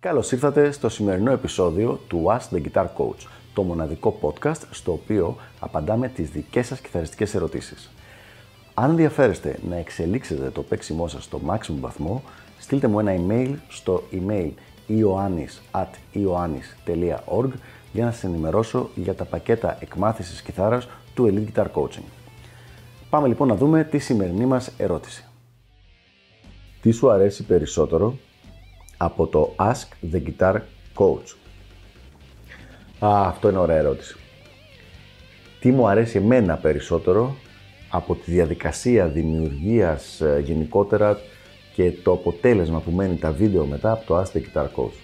Καλώς ήρθατε στο σημερινό επεισόδιο του Ask the Guitar Coach, το μοναδικό podcast στο οποίο απαντάμε τις δικές σας κιθαριστικές ερωτήσεις. Αν ενδιαφέρεστε να εξελίξετε το παίξιμό σας στο maximum βαθμό, στείλτε μου ένα email στο email ioannis@ioannis.org για να σας ενημερώσω για τα πακέτα εκμάθησης κιθάρας του Elite Guitar Coaching. Πάμε λοιπόν να δούμε τη σημερινή μας ερώτηση. Τι σου αρέσει περισσότερο από το Ask the Guitar Coach? Αυτό είναι ωραία ερώτηση. Τι μου αρέσει εμένα περισσότερο από τη διαδικασία δημιουργίας γενικότερα και το αποτέλεσμα που μένει τα βίντεο μετά από το Ask the Guitar Coach?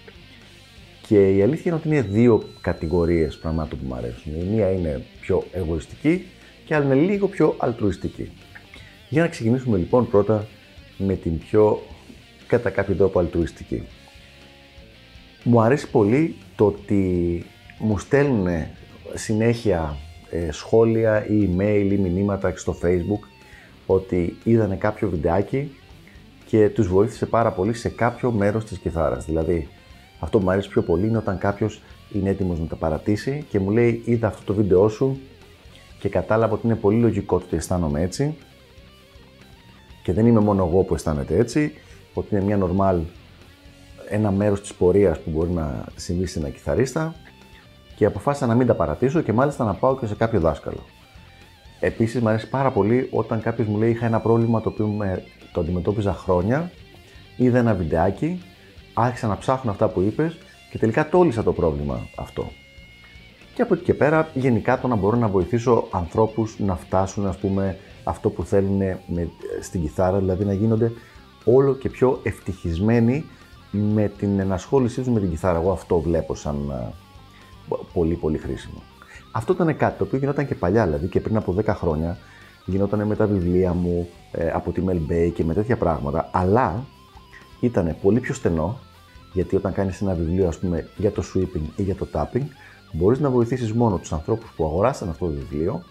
Και η αλήθεια είναι ότι είναι δύο κατηγορίες πραγμάτων που μου αρέσουν. Η μία είναι πιο εγωιστική και άλλη είναι λίγο πιο αλτρουιστική. Για να ξεκινήσουμε λοιπόν πρώτα με την πιο κατά κάποιο τρόπο αλτρουιστική. Μου αρέσει πολύ το ότι μου στέλνουν συνέχεια σχόλια ή email ή μηνύματα στο Facebook ότι είδανε κάποιο βιντεάκι και τους βοήθησε πάρα πολύ σε κάποιο μέρος της κιθάρας. Δηλαδή, αυτό που μου αρέσει πιο πολύ είναι όταν κάποιος είναι έτοιμος να τα παρατήσει και μου λέει είδα αυτό το βίντεό σου και κατάλαβα ότι είναι πολύ λογικό ότι αισθάνομαι έτσι και δεν είμαι μόνο εγώ που αισθάνεται έτσι, ότι είναι μια normal, ένα μέρος της πορείας που μπορεί να συμβεί σε ένα κιθαρίστα και αποφάσισα να μην τα παρατήσω και μάλιστα να πάω και σε κάποιο δάσκαλο. Επίσης, μου αρέσει πάρα πολύ όταν κάποιος μου λέει είχα ένα πρόβλημα το οποίο το αντιμετώπιζα χρόνια, είδα ένα βιντεάκι, άρχισα να ψάχνω αυτά που είπες και τελικά τόλισα το πρόβλημα αυτό. Και από εκεί και πέρα, γενικά το να μπορώ να βοηθήσω ανθρώπους να φτάσουν, ας πούμε, αυτό που θέλουν στην κιθάρα, δηλαδή να γίνονται όλο και πιο ευτυχισμένοι με την ενασχόλησή τους με την κιθάρα. Εγώ αυτό βλέπω σαν πολύ πολύ χρήσιμο. Αυτό ήταν κάτι το οποίο γινόταν και παλιά, δηλαδή και πριν από 10 χρόνια, γινόταν με τα βιβλία μου από τη Mel Bay και με τέτοια πράγματα, αλλά ήταν πολύ πιο στενό, γιατί όταν κάνεις ένα βιβλίο, ας πούμε, για το sweeping ή για το tapping, μπορείς να βοηθήσεις μόνο τους ανθρώπους που αγοράσαν αυτό το βιβλίο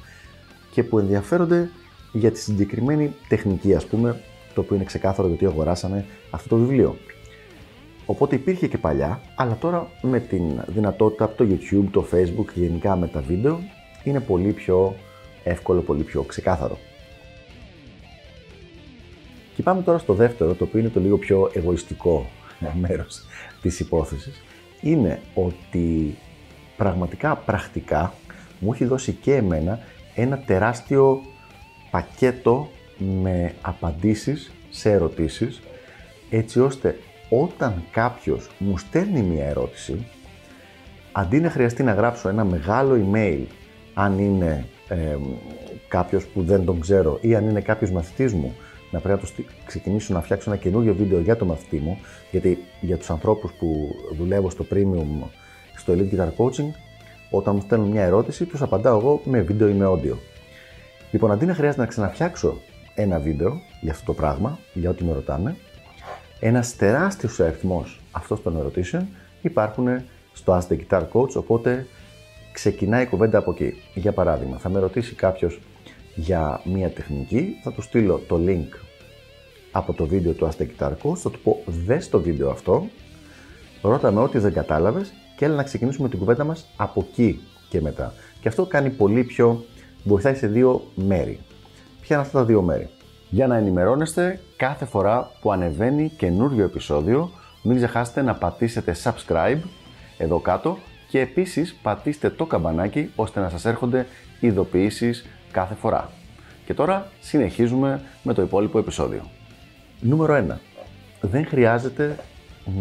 και που ενδιαφέρονται για τη συγκεκριμένη τεχνική, ας πούμε, το οποίο είναι ξεκάθαρο γιατί αγοράσανε αυτό το βιβλίο. Οπότε υπήρχε και παλιά, αλλά τώρα με την δυνατότητα από το YouTube, το Facebook, γενικά με τα βίντεο, είναι πολύ πιο εύκολο, πολύ πιο ξεκάθαρο. Και πάμε τώρα στο δεύτερο, το οποίο είναι το λίγο πιο εγωιστικό μέρος της υπόθεσης. Είναι ότι πραγματικά, πρακτικά, μου έχει δώσει και εμένα ένα τεράστιο πακέτο με απαντήσεις σε ερωτήσεις, έτσι ώστε όταν κάποιος μου στέλνει μια ερώτηση, αντί να χρειαστεί να γράψω ένα μεγάλο email, αν είναι κάποιος που δεν τον ξέρω ή αν είναι κάποιος μαθητής μου, να πρέπει να ξεκινήσω να φτιάξω ένα καινούριο βίντεο για το μαθητή μου, γιατί για τους ανθρώπους που δουλεύω στο Premium, στο Elite Guitar Coaching, όταν μου στέλνουν μια ερώτηση, τους απαντάω εγώ με βίντεο ή με audio. Λοιπόν, αντί να χρειάζεται να ξαναφτιάξω ένα βίντεο για αυτό το πράγμα, για ό,τι με ρωτάνε, ένας τεράστιος αριθμός αυτών των ερωτήσεων υπάρχουν στο Ask the Guitar Coach, οπότε ξεκινάει η κουβέντα από εκεί. Για παράδειγμα, θα με ρωτήσει κάποιος για μία τεχνική, θα του στείλω το link από το βίντεο του Ask the Guitar Coach, θα του πω δες το βίντεο αυτό, ρώτα με ό,τι δεν κατάλαβες και έλα να ξεκινήσουμε την κουβέντα μας από εκεί και μετά. Και αυτό κάνει πολύ πιο... βοηθάει σε δύο μέρη. Ποια είναι αυτά τα δύο μέρη? Για να ενημερώνεστε κάθε φορά που ανεβαίνει καινούριο επεισόδιο, μην ξεχάσετε να πατήσετε subscribe εδώ κάτω και επίσης πατήστε το καμπανάκι ώστε να σας έρχονται ειδοποιήσεις κάθε φορά. Και τώρα συνεχίζουμε με το υπόλοιπο επεισόδιο. Νούμερο 1. Δεν χρειάζεται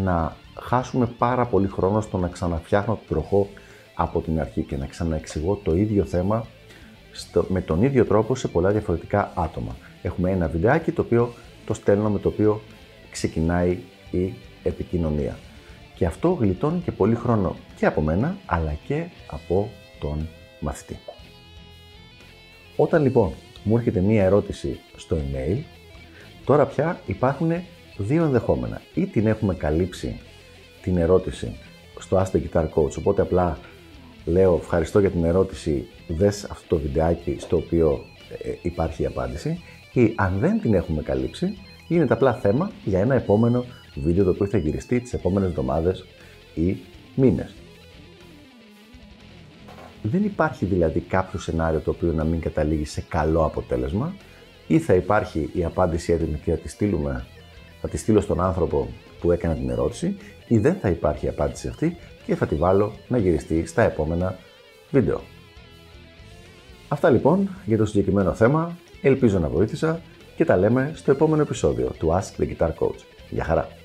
να χάσουμε πάρα πολύ χρόνο στο να ξαναφτιάχνω το τροχό από την αρχή και να ξαναεξηγώ το ίδιο θέμα με τον ίδιο τρόπο σε πολλά διαφορετικά άτομα. Έχουμε ένα βιντεάκι το οποίο το στέλνω, με το οποίο ξεκινάει η επικοινωνία. Και αυτό γλιτώνει και πολύ χρόνο και από μένα, αλλά και από τον μαθητή. Όταν λοιπόν μου έρχεται μία ερώτηση στο email, τώρα πια υπάρχουν δύο ενδεχόμενα. Ή την έχουμε καλύψει την ερώτηση στο Ask the Guitar Coach, οπότε απλά λέω ευχαριστώ για την ερώτηση, δες αυτό το βιντεάκι στο οποίο υπάρχει η απάντηση, ή αν δεν την έχουμε καλύψει, γίνεται απλά θέμα για ένα επόμενο βίντεο το οποίο θα γυριστεί τις επόμενες εβδομάδες ή μήνες. Δεν υπάρχει δηλαδή κάποιο σενάριο το οποίο να μην καταλήγει σε καλό αποτέλεσμα, ή θα υπάρχει η απάντηση έτοιμη και θα τη στείλω στον άνθρωπο που έκανε την ερώτηση, ή δεν θα υπάρχει η απάντηση αυτή και θα τη βάλω να γυριστεί στα επόμενα βίντεο. Αυτά λοιπόν για το συγκεκριμένο θέμα, ελπίζω να βοήθησα και τα λέμε στο επόμενο επεισόδιο του Ask the Guitar Coach. Γεια χαρά!